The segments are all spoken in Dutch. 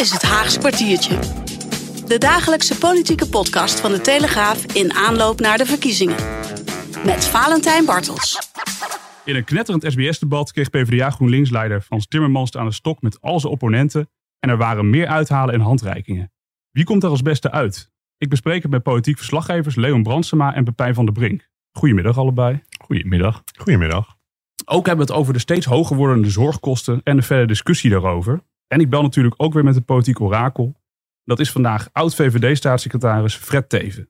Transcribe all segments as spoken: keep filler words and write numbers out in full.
Dit is Het Haags Kwartiertje. De dagelijkse politieke podcast van De Telegraaf in aanloop naar de verkiezingen. Met Valentijn Bartels. In een knetterend S B S-debat kreeg PvdA GroenLinks-leider Frans Timmermans aan de stok met al zijn opponenten. En er waren meer uithalen en handreikingen. Wie komt er als beste uit? Ik bespreek het met politiek verslaggevers Leon Brandsema en Pepijn van den Brink. Goedemiddag allebei. Goedemiddag. Goedemiddag. Ook hebben we het over de steeds hoger wordende zorgkosten en de verdere discussie daarover. En ik bel natuurlijk ook weer met het politiek orakel. Dat is vandaag oud-V V D-staatssecretaris Fred Teeven.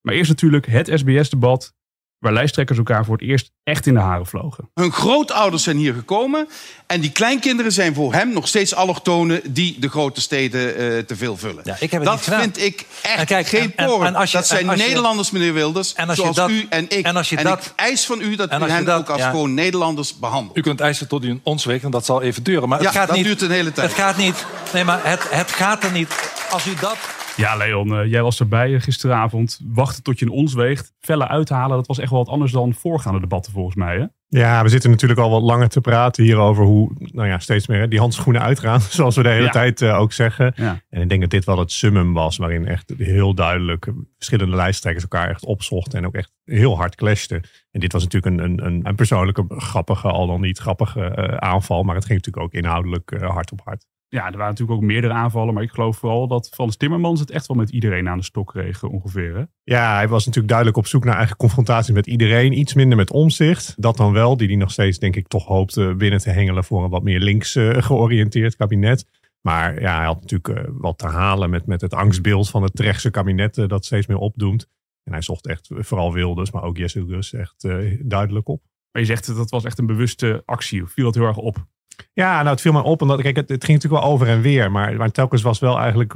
Maar eerst natuurlijk het S B S-debat, waar lijsttrekkers elkaar voor het eerst echt in de haren vlogen. Hun grootouders zijn hier gekomen en die kleinkinderen zijn voor hem nog steeds allochtonen die de grote steden uh, te veel vullen. Ja, ik heb het dat niet vind ik echt en kijk, geen poren. Dat en, zijn en Nederlanders, je, meneer Wilders, en als zoals dat, u en ik. En, als je en dat, ik eis van u dat u hen dat, ook als ja. gewoon Nederlanders behandelt. U kunt eisen tot u ons weegt en dat zal even duren. Maar het ja, gaat dat niet, duurt een hele tijd. Het gaat niet. Nee, maar het, het gaat er niet. Als u dat... Ja, Leon, jij was erbij gisteravond. Wachten tot je in ons weegt. Felle uithalen, dat was echt wel wat anders dan voorgaande debatten volgens mij. Hè? Ja, we zitten natuurlijk al wat langer te praten hier over hoe nou ja, steeds meer hè, die handschoenen uitgaan. Zoals we de hele ja. tijd uh, ook zeggen. Ja. En ik denk dat dit wel het summum was. Waarin echt heel duidelijk verschillende lijsttrekkers elkaar echt opzochten. En ook echt heel hard clashten. En dit was natuurlijk een, een, een, een persoonlijke grappige, al dan niet grappige uh, aanval. Maar het ging natuurlijk ook inhoudelijk uh, hard op hard. Ja, er waren natuurlijk ook meerdere aanvallen. Maar ik geloof vooral dat Frans Timmermans het echt wel met iedereen aan de stok kreeg ongeveer. Hè? Ja, hij was natuurlijk duidelijk op zoek naar eigen confrontaties met iedereen. Iets minder met Omtzigt. Dat dan wel, die hij nog steeds denk ik toch hoopte binnen te hengelen voor een wat meer links uh, georiënteerd kabinet. Maar ja, hij had natuurlijk uh, wat te halen met, met het angstbeeld van het Trechtse kabinet uh, dat steeds meer opdoemt. En hij zocht echt vooral Wilders, maar ook Yeşilgöz echt uh, duidelijk op. Maar je zegt dat was echt een bewuste actie. Viel dat heel erg op? Ja, nou het viel mij op. Omdat, kijk, het, het ging natuurlijk wel over en weer. Maar, maar telkens was wel eigenlijk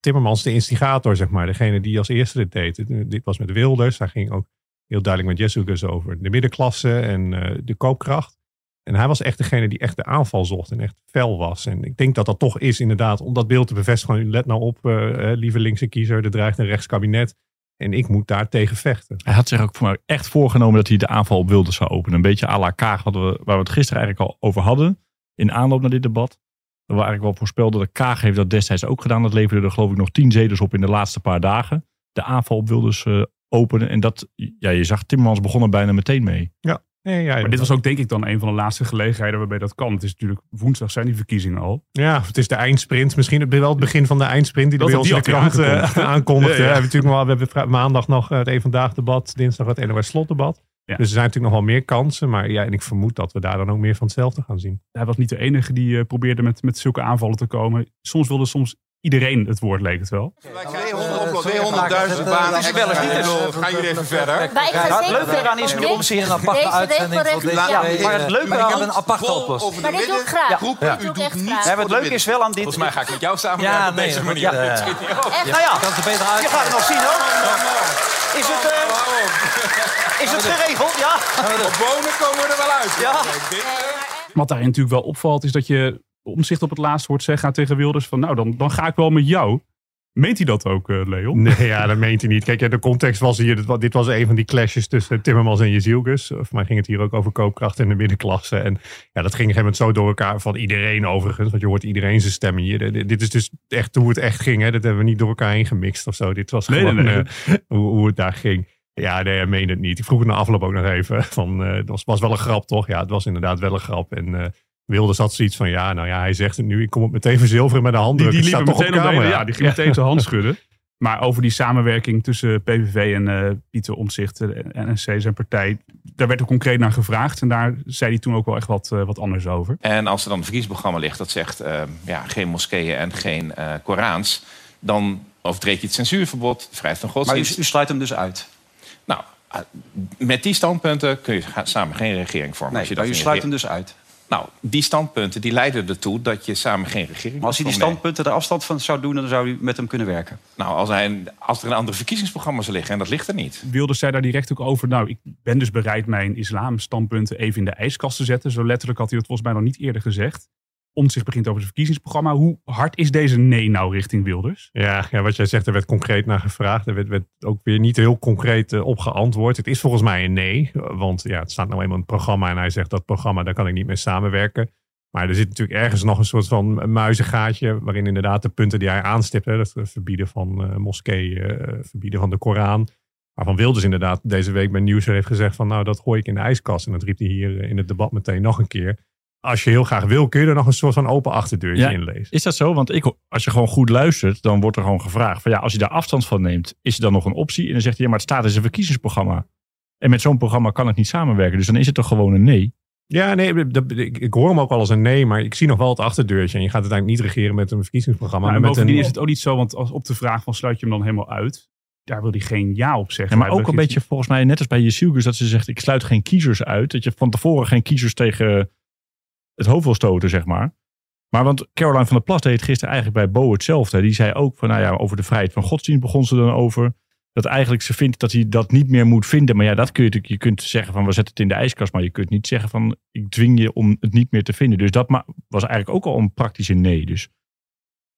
Timmermans de instigator, zeg maar. Degene die als eerste dit deed. Dit was met Wilders. Hij ging ook heel duidelijk met Yeşilgöz over de middenklasse en uh, de koopkracht. En hij was echt degene die echt de aanval zocht en echt fel was. En ik denk dat dat toch is inderdaad om dat beeld te bevestigen. Let nou op, uh, lieve linkse kiezer, er dreigt een rechtskabinet. En ik moet daar tegen vechten. Hij had zich ook voor mij echt voorgenomen dat hij de aanval op Wilders zou openen. Een beetje à la Kaag, wat we, waar we het gisteren eigenlijk al over hadden. In aanloop naar dit debat. Dat we eigenlijk wel voorspelden. De Kaag heeft dat destijds ook gedaan. Dat leverde er geloof ik nog tien zetels op in de laatste paar dagen. De aanval op Wilders uh, openen. En dat, ja, je zag Timmermans begon er bijna meteen mee. Ja. Nee, ja, ja. Maar dit was ook denk ik dan een van de laatste gelegenheden waarbij dat kan. Het is natuurlijk woensdag zijn die verkiezingen al. Ja, het is de eindsprint. Misschien wel het begin van de eindsprint die de bij ons in de krant aankondigde. Ja, ja. We, hebben we hebben maandag nog het Eén Vandaag debat. Dinsdag het N O S slotdebat. Ja. Dus er zijn natuurlijk nog wel meer kansen. Maar ja, en ik vermoed dat we daar dan ook meer van hetzelfde gaan zien. Hij was niet de enige die uh, probeerde met, met zulke aanvallen te komen. Soms wilde soms iedereen het woord, leek het wel. tweehonderdduizend banen. Is wel eens niet eens. Gaan jullie even verder? Het leuke eraan is, meneer Omtzigt, een aparte uitzending. Maar het leuke aan een aparte oplossing. Maar dit doe ik graag. Het leuke is wel aan dit. Volgens mij ga ik met jou samenwerken op deze manier. Nou ja, je gaat het nog zien hoor. Is het, uh, is het geregeld? Ja. Op wonen komen we er wel uit. Ja. Wat daarin natuurlijk wel opvalt is dat je Omtzigt op het laatst hoort zeggen tegen Wilders van nou dan, dan ga ik wel met jou. Meent hij dat ook, uh, Leon? Nee, ja, dat meent hij niet. Kijk, ja, de context was hier, dit was een van die clashes tussen Timmermans en Yeşilgöz. Of mij ging het hier ook over koopkracht en de middenklasse. En ja, dat ging op een gegeven moment zo door elkaar van iedereen overigens. Want je hoort iedereen zijn stem hier. Dit is dus echt hoe het echt ging. Hè. Dat hebben we niet door elkaar heen gemixt of zo. Dit was gewoon nee, nee, nee. Uh, hoe, hoe het daar ging. Ja, nee, hij meende het niet. Ik vroeg het na afloop ook nog even. Van, uh, het was, was wel een grap, toch? Ja, het was inderdaad wel een grap. En... Uh, Wilders had zoiets van, ja, nou ja, hij zegt het nu. Ik kom het meteen verzilveren met de handdruk. Die, die liep meteen op de kamer, ja, die ging meteen zijn hand schudden. Maar over die samenwerking tussen P V V en uh, Pieter Omtzigt, N S C, zijn partij. Daar werd er concreet naar gevraagd. En daar zei hij toen ook wel echt wat, uh, wat anders over. En als er dan een verkiezingsprogramma ligt dat zegt, uh, ja, geen moskeeën en geen uh, Korans. Dan overtreed je het censuurverbod, vrijheid van godsdienst. Maar u, u sluit hem dus uit? Nou, uh, met die standpunten kun je samen geen regering vormen. Nee, als je dat maar u sluit hem dus uit? Nou, die standpunten die leiden ertoe dat je samen geen regering... Maar als hij die standpunten er afstand van zou doen, dan zou u met hem kunnen werken? Nou, als, hij, als er een andere verkiezingsprogramma zou liggen, en dat ligt er niet. Wilders zei daar direct ook over, nou, ik ben dus bereid mijn islamstandpunten even in de ijskast te zetten. Zo letterlijk had hij dat volgens mij nog niet eerder gezegd. Omtzigt begint over zijn verkiezingsprogramma. Hoe hard is deze nee nou richting Wilders? Ja, ja wat jij zegt, er werd concreet naar gevraagd. Er werd, werd ook weer niet heel concreet uh, op geantwoord. Het is volgens mij een nee. Want ja, het staat nou eenmaal in het programma. En hij zegt, dat programma, daar kan ik niet mee samenwerken. Maar er zit natuurlijk ergens nog een soort van muizengaatje, waarin inderdaad de punten die hij aanstipt, hè, dat verbieden van uh, moskeeën, uh, verbieden van de Koran, waarvan Wilders inderdaad deze week bij Nieuws heeft gezegd van nou, dat gooi ik in de ijskast. En dat riep hij hier in het debat meteen nog een keer. Als je heel graag wil, kun je er nog een soort van open achterdeurtje ja, in lezen. Is dat zo? Want ik, als je gewoon goed luistert, dan wordt er gewoon gevraagd van ja, als je daar afstand van neemt, is er dan nog een optie? En dan zegt hij, ja, maar het staat in zijn verkiezingsprogramma. En met zo'n programma kan ik niet samenwerken. Dus dan is het toch gewoon een nee? Ja, nee, dat, ik, ik hoor hem ook wel als een nee, maar ik zie nog wel het achterdeurtje. En je gaat het eigenlijk niet regeren met een verkiezingsprogramma. Maar, maar met bovendien een... is het ook niet zo, want als op de vraag van sluit je hem dan helemaal uit, daar wil hij geen ja op zeggen. Ja, maar, maar ook een beetje volgens mij, net als bij Yeşilgöz, dat ze zegt ik sluit geen kiezers uit. Dat je van tevoren geen kiezers tegen het hoofd wil stoten, zeg maar. Maar want Caroline van der Plas deed gisteren eigenlijk bij Bo hetzelfde. Die zei ook van nou ja, over de vrijheid van godsdienst begon ze dan over. Dat eigenlijk ze vindt dat hij dat niet meer moet vinden. Maar ja, dat kun je natuurlijk. Je kunt zeggen van we zetten het in de ijskast. Maar je kunt niet zeggen van ik dwing je om het niet meer te vinden. Dus dat ma- was eigenlijk ook al een praktische nee. Dus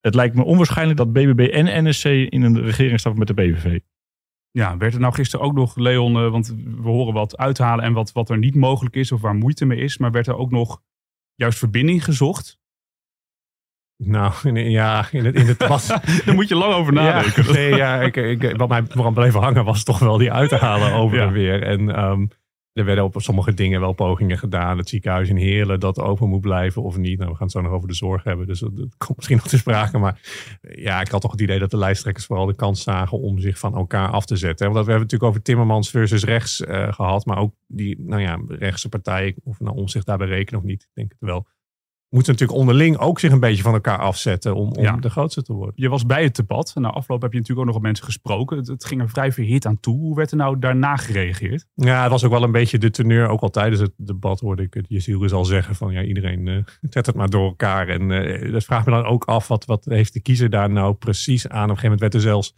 het lijkt me onwaarschijnlijk dat B B B en N S C in een regering stappen met de P V V. Ja, werd er nou gisteren ook nog, Leon, uh, want we horen wat uithalen en wat, wat er niet mogelijk is of waar moeite mee is. Maar werd er ook nog juist verbinding gezocht? Nou, in, ja, in het, in het debat. Daar moet je lang over nadenken. Ja, nee, ja, ik, ik, wat mij vooral bleef hangen was toch wel die uit te halen over ja. en weer. En um, er werden op sommige dingen wel pogingen gedaan. Het ziekenhuis in Heerlen, dat open moet blijven of niet. Nou, we gaan het zo nog over de zorg hebben. Dus dat, dat komt misschien nog te sprake. Maar ja, ik had toch het idee dat de lijsttrekkers vooral de kans zagen om zich van elkaar af te zetten. Want we hebben het natuurlijk over Timmermans versus rechts uh, gehad. Maar ook die nou ja, rechtse partijen, of nou Omtzigt daarbij rekenen of niet, ik denk het wel. Moeten natuurlijk onderling ook zich een beetje van elkaar afzetten om, om ja. de grootste te worden. Je was bij het debat. Na afloop heb je natuurlijk ook nog met mensen gesproken. Het, het ging er vrij verhit aan toe. Hoe werd er nou daarna gereageerd? Ja, het was ook wel een beetje de teneur. Ook al tijdens het debat hoorde ik het Yeşilgöz al zeggen van ja, iedereen uh, zet het maar door elkaar. En uh, dat vraagt me dan ook af, wat, wat heeft de kiezer daar nou precies aan? Op een gegeven moment werd er zelfs,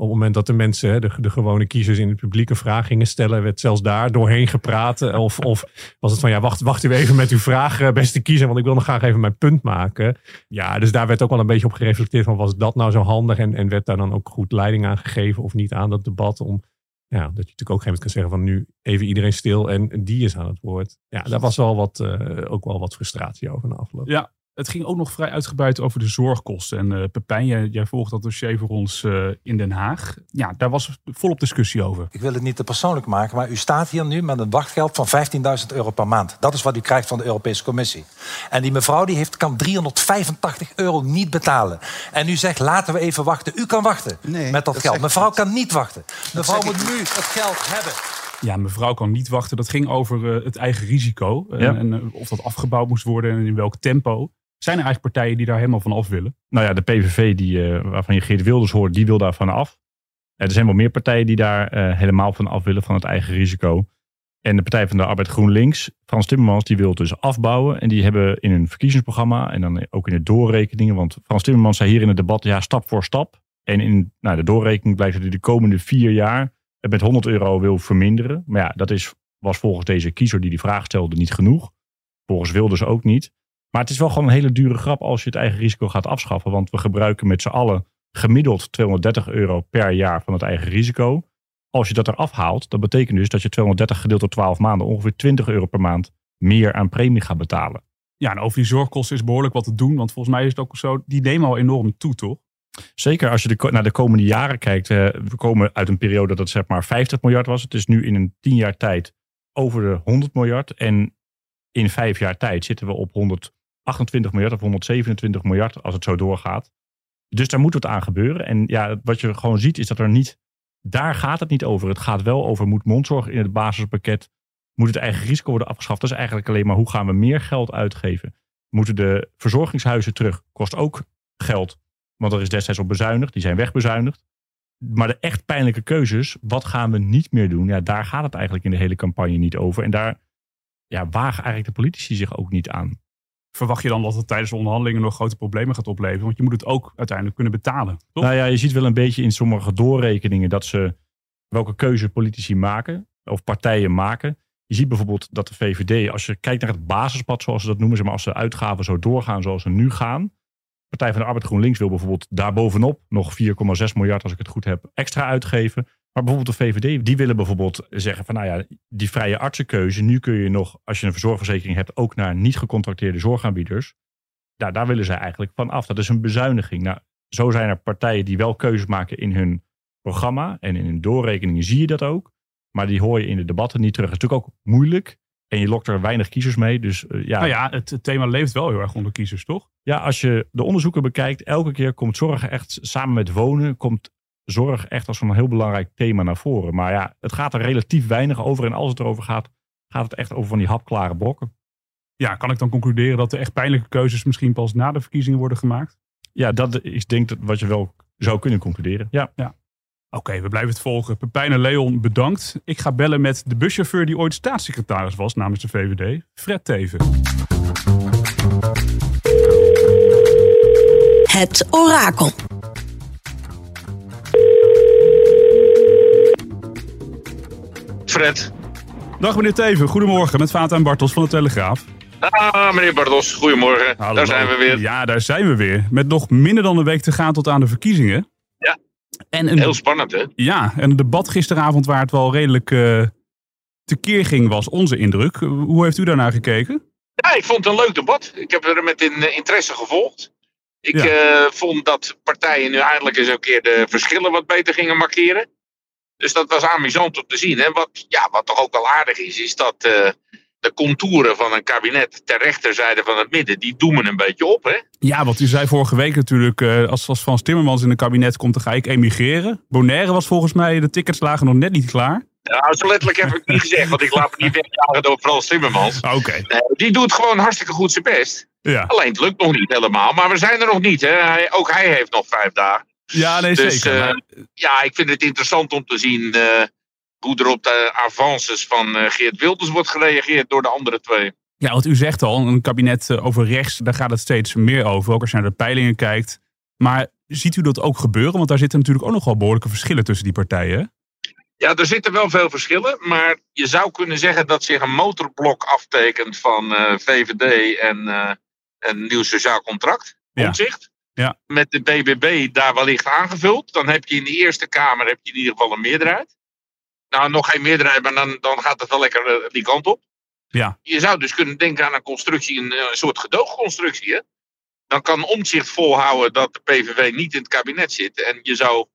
op het moment dat de mensen, de, de gewone kiezers in het publiek een vraag gingen stellen, werd zelfs daar doorheen gepraat. Of, of was het van, ja, wacht, wacht u even met uw vraag, beste kiezer, want ik wil nog graag even mijn punt maken. Ja, dus daar werd ook wel een beetje op gereflecteerd van, was dat nou zo handig? En, en werd daar dan ook goed leiding aan gegeven of niet aan dat debat? Om, ja, dat je natuurlijk ook geen moment kan zeggen van, nu even iedereen stil en die is aan het woord. Ja, daar was wel wat, uh, ook wel wat frustratie over na afloop. Ja. Het ging ook nog vrij uitgebreid over de zorgkosten. En uh, Pepijn, jij, jij volgt dat dossier voor ons uh, in Den Haag. Ja, daar was volop discussie over. Ik wil het niet te persoonlijk maken, maar u staat hier nu met een wachtgeld van vijftienduizend euro per maand. Dat is wat u krijgt van de Europese Commissie. En die mevrouw die heeft, kan driehonderdvijfentachtig euro niet betalen. En u zegt, laten we even wachten. U kan wachten nee, met dat, dat geld. Mevrouw kan niet wachten. Mevrouw moet nu het geld hebben. Ja, mevrouw kan niet wachten. Dat ging over uh, het eigen risico. Ja. En, en uh, of dat afgebouwd moest worden en in welk tempo. Zijn er eigenlijk partijen die daar helemaal van af willen? Nou ja, de P V V, die, uh, waarvan je Geert Wilders hoort, die wil daar van af. Er zijn wel meer partijen die daar uh, helemaal van af willen, van het eigen risico. En de Partij van de Arbeid GroenLinks, Frans Timmermans, die wil dus afbouwen. En die hebben in hun verkiezingsprogramma en dan ook in de doorrekeningen. Want Frans Timmermans zei hier in het debat, ja, stap voor stap. En in nou, de doorrekening blijkt dat hij de komende vier jaar het met honderd euro wil verminderen. Maar ja, dat is, was volgens deze kiezer die die vraag stelde niet genoeg. Volgens Wilders ook niet. Maar het is wel gewoon een hele dure grap als je het eigen risico gaat afschaffen. Want we gebruiken met z'n allen gemiddeld tweehonderddertig euro per jaar van het eigen risico. Als je dat eraf haalt, dat betekent dus dat je tweehonderddertig gedeeld door twaalf maanden ongeveer twintig euro per maand meer aan premie gaat betalen. Ja, en over die zorgkosten is behoorlijk wat te doen. Want volgens mij is het ook zo, die nemen al enorm toe, toch? Zeker als je de, naar de komende jaren kijkt. Uh, we komen uit een periode dat het zeg maar vijftig miljard was. Het is nu in een tien jaar tijd over de honderd miljard. En in vijf jaar tijd zitten we op honderd achtentwintig miljard of honderdzevenentwintig miljard als het zo doorgaat. Dus daar moet wat aan gebeuren. En ja, wat je gewoon ziet is dat er niet... Daar gaat het niet over. Het gaat wel over, moet mondzorg in het basispakket... Moet het eigen risico worden afgeschaft? Dat is eigenlijk alleen maar, hoe gaan we meer geld uitgeven? Moeten de verzorgingshuizen terug? Kost ook geld. Want er is destijds op bezuinigd. Die zijn wegbezuinigd. Maar de echt pijnlijke keuzes, wat gaan we niet meer doen? Ja, daar gaat het eigenlijk in de hele campagne niet over. En daar ja, wagen eigenlijk de politici zich ook niet aan. Verwacht je dan dat het tijdens de onderhandelingen nog grote problemen gaat opleveren? Want je moet het ook uiteindelijk kunnen betalen, toch? Nou ja, je ziet wel een beetje in sommige doorrekeningen dat ze welke keuze politici maken of partijen maken. Je ziet bijvoorbeeld dat de V V D, als je kijkt naar het basispad zoals ze dat noemen, zeg maar als de uitgaven zo doorgaan zoals ze nu gaan. Partij van de Arbeid GroenLinks wil bijvoorbeeld daarbovenop nog vier komma zes miljard, als ik het goed heb, extra uitgeven. Maar bijvoorbeeld de V V D, die willen bijvoorbeeld zeggen van nou ja, die vrije artsenkeuze. Nu kun je nog, als je een zorgverzekering hebt, ook naar niet gecontracteerde zorgaanbieders. Nou, daar willen zij eigenlijk van af. Dat is een bezuiniging. Nou, zo zijn er partijen die wel keuzes maken in hun programma. En in hun doorrekeningen zie je dat ook. Maar die hoor je in de debatten niet terug. Dat is natuurlijk ook moeilijk. En je lokt er weinig kiezers mee. Dus, uh, ja. Nou ja, het, het thema leeft wel heel erg onder kiezers, toch? Ja, als je de onderzoeken bekijkt, elke keer komt zorg echt samen met wonen, komt zorg echt als een heel belangrijk thema naar voren. Maar ja, het gaat er relatief weinig over. En als het erover gaat, gaat het echt over van die hapklare blokken. Ja, kan ik dan concluderen dat de echt pijnlijke keuzes misschien pas na de verkiezingen worden gemaakt? Ja, dat is denk ik wat je wel zou kunnen concluderen. Ja. ja. Oké, okay, we blijven het volgen. Pepijn en Leon, bedankt. Ik ga bellen met de buschauffeur die ooit staatssecretaris was namens de V V D, Fred Teeven. Het orakel. Fred. Dag meneer Teeven, goedemorgen met Valentijn Bartels van De Telegraaf. Ah, meneer Bartels, goedemorgen. Hallo. Daar zijn we weer. Ja, daar zijn we weer. Met nog minder dan een week te gaan tot aan de verkiezingen. Ja, en een, heel spannend hè? Ja, en het debat gisteravond waar het wel redelijk uh, tekeer ging was onze indruk. Hoe heeft u daarnaar gekeken? Ja, ik vond het een leuk debat. Ik heb er met in, uh, interesse gevolgd. Ik ja. uh, vond dat partijen nu eindelijk eens een keer de verschillen wat beter gingen markeren. Dus dat was amusant om te zien. En wat, ja, wat toch ook wel aardig is, is dat uh, de contouren van een kabinet ter rechterzijde van het midden, die doemen een beetje op, hè? Ja, want u zei vorige week natuurlijk, uh, als, als Frans Timmermans in een kabinet komt, dan ga ik emigreren. Bonaire was volgens mij, de tickets lagen nog net niet klaar. Nou, zo letterlijk heb ik niet gezegd, want ik laat me niet wegjagen door Frans Timmermans. Oké. Okay. Uh, die doet gewoon hartstikke goed zijn best. Ja. Alleen het lukt nog niet helemaal, maar we zijn er nog niet, hè? Hij, ook hij heeft nog vijf dagen. Ja, nee, dus, zeker. Maar Uh, ja, ik vind het interessant om te zien uh, hoe er op de avances van uh, Geert Wilders wordt gereageerd door de andere twee. Ja, want u zegt al, een kabinet uh, over rechts, daar gaat het steeds meer over. Ook als je naar de peilingen kijkt. Maar ziet u dat ook gebeuren? Want daar zitten natuurlijk ook nogal behoorlijke verschillen tussen die partijen. Ja, er zitten wel veel verschillen. Maar je zou kunnen zeggen dat zich een motorblok aftekent van uh, V V D en uh, een nieuw sociaal contract. Omtzigt. Ja. Ja. Met de B B B daar wellicht aangevuld. Dan heb je in de Eerste Kamer heb je in ieder geval een meerderheid. Nou, nog geen meerderheid, maar dan, dan gaat het wel lekker uh, die kant op. Ja. Je zou dus kunnen denken aan een constructie, een, een soort gedoogconstructie. Hè? Dan kan Omtzigt volhouden dat de P V V niet in het kabinet zit. En je zou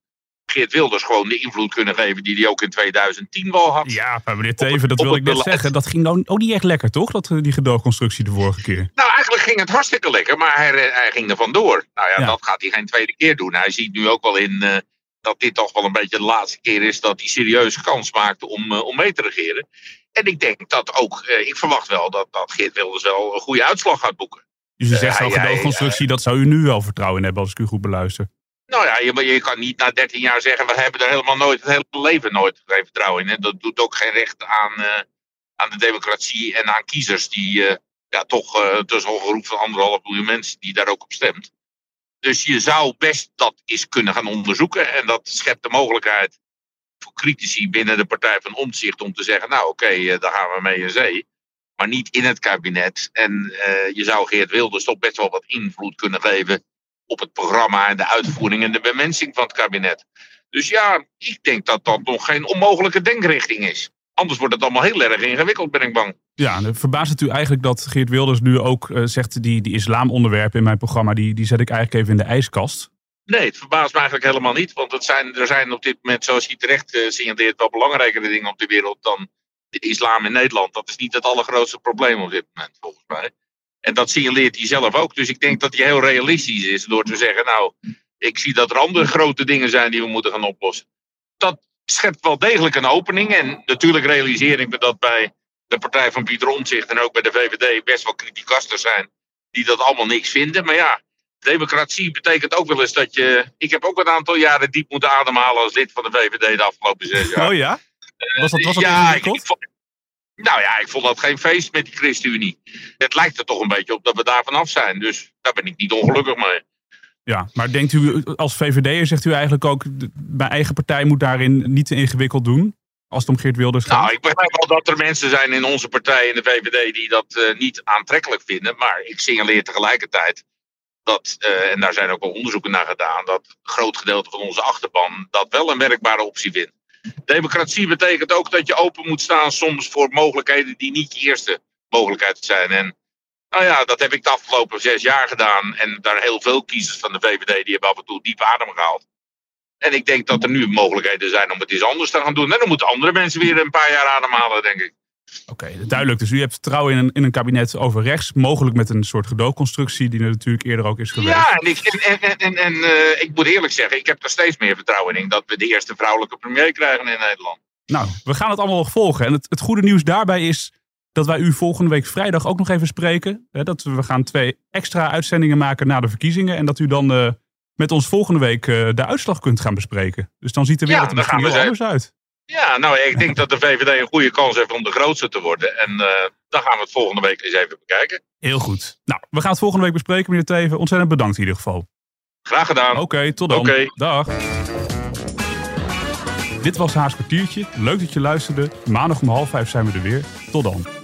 Geert Wilders gewoon de invloed kunnen geven die hij ook in tweeduizend tien wel had. Ja, maar meneer Teeven, dat wil ik net zeggen. Dat ging nou ook niet echt lekker, toch? Dat, die gedoogconstructie de vorige keer. Nou, eigenlijk ging het hartstikke lekker, maar hij, hij ging er vandoor. Nou ja, ja, dat gaat hij geen tweede keer doen. Hij ziet nu ook wel in uh, dat dit toch wel een beetje de laatste keer is dat hij serieus kans maakte om, uh, om mee te regeren. En ik denk dat ook, uh, ik verwacht wel dat, dat Geert Wilders wel een goede uitslag gaat boeken. Dus u zegt uh, zo'n gedoogconstructie, dat zou u nu wel vertrouwen in hebben als ik u goed beluister. Nou ja, je, je kan niet na dertien jaar zeggen, we hebben er helemaal nooit, het hele leven nooit geen vertrouwen in. En dat doet ook geen recht aan, uh, aan de democratie en aan kiezers die, uh, ja toch, uh, het is al een groep van anderhalf miljoen mensen die daar ook op stemt. Dus je zou best dat eens kunnen gaan onderzoeken. En dat schept de mogelijkheid voor critici binnen de partij van Omtzigt om te zeggen, nou oké, okay, uh, daar gaan we mee in zee. Maar niet in het kabinet. En uh, je zou Geert Wilders toch best wel wat invloed kunnen geven op het programma en de uitvoering en de bemensing van het kabinet. Dus ja, ik denk dat dat nog geen onmogelijke denkrichting is. Anders wordt het allemaal heel erg ingewikkeld, ben ik bang. Ja, verbaast het u eigenlijk dat Geert Wilders nu ook uh, zegt, die, die islamonderwerpen in mijn programma, die, die zet ik eigenlijk even in de ijskast? Nee, het verbaast me eigenlijk helemaal niet. Want het zijn, er zijn op dit moment, zoals je terecht uh, signaleert, wel belangrijkere dingen op de wereld dan de islam in Nederland. Dat is niet het allergrootste probleem op dit moment, volgens mij. En dat signaleert hij zelf ook. Dus ik denk dat hij heel realistisch is door te zeggen, nou, ik zie dat er andere grote dingen zijn die we moeten gaan oplossen. Dat schept wel degelijk een opening. En natuurlijk realiseer ik me dat bij de partij van Pieter Omtzigt en ook bij de V V D best wel criticasters zijn die dat allemaal niks vinden. Maar ja, democratie betekent ook wel eens dat je... Ik heb ook een aantal jaren diep moeten ademhalen als lid van de V V D de afgelopen zes jaar. Oh ja? Was dat, was dat ja, ik, ik vond, Nou ja, ik vond dat geen feest met die ChristenUnie. Het lijkt er toch een beetje op dat we daar vanaf zijn. Dus daar ben ik niet ongelukkig mee. Ja, maar denkt u als V V D'er, zegt u eigenlijk ook, mijn eigen partij moet daarin niet te ingewikkeld doen? Als het om Geert Wilders gaat? Nou, ik begrijp wel dat er mensen zijn in onze partij, in de V V D, die dat uh, niet aantrekkelijk vinden. Maar ik signaleer tegelijkertijd dat, uh, en daar zijn ook al onderzoeken naar gedaan, dat een groot gedeelte van onze achterban dat wel een werkbare optie vindt. Democratie betekent ook dat je open moet staan soms voor mogelijkheden die niet je eerste mogelijkheid zijn. En nou ja, dat heb ik de afgelopen zes jaar gedaan. En daar heel veel kiezers van de V V D, die hebben af en toe diep adem gehaald. En ik denk dat er nu mogelijkheden zijn om het iets anders te gaan doen. En dan moeten andere mensen weer een paar jaar ademhalen, denk ik. Oké, okay, duidelijk. Dus u hebt vertrouwen in een, in een kabinet over rechts. Mogelijk met een soort gedoogconstructie die er natuurlijk eerder ook is geweest. Ja, en, ik, en, en, en, en uh, ik moet eerlijk zeggen, ik heb daar steeds meer vertrouwen in. Dat we de eerste vrouwelijke premier krijgen in Nederland. Nou, we gaan het allemaal nog volgen. En het, het goede nieuws daarbij is dat wij u volgende week vrijdag ook nog even spreken. Dat we gaan twee extra uitzendingen maken na de verkiezingen. En dat u dan uh, met ons volgende week uh, de uitslag kunt gaan bespreken. Dus dan ziet de wereld er misschien heel anders uit. Ja, nou, ik denk dat de V V D een goede kans heeft om de grootste te worden. En uh, dan gaan we het volgende week eens even bekijken. Heel goed. Nou, we gaan het volgende week bespreken, meneer Teeven. Ontzettend bedankt in ieder geval. Graag gedaan. Oké, okay, tot dan. Okay. Dag. Dit was Het Haags Kwartiertje. Leuk dat je luisterde. Maandag om half vijf zijn we er weer. Tot dan.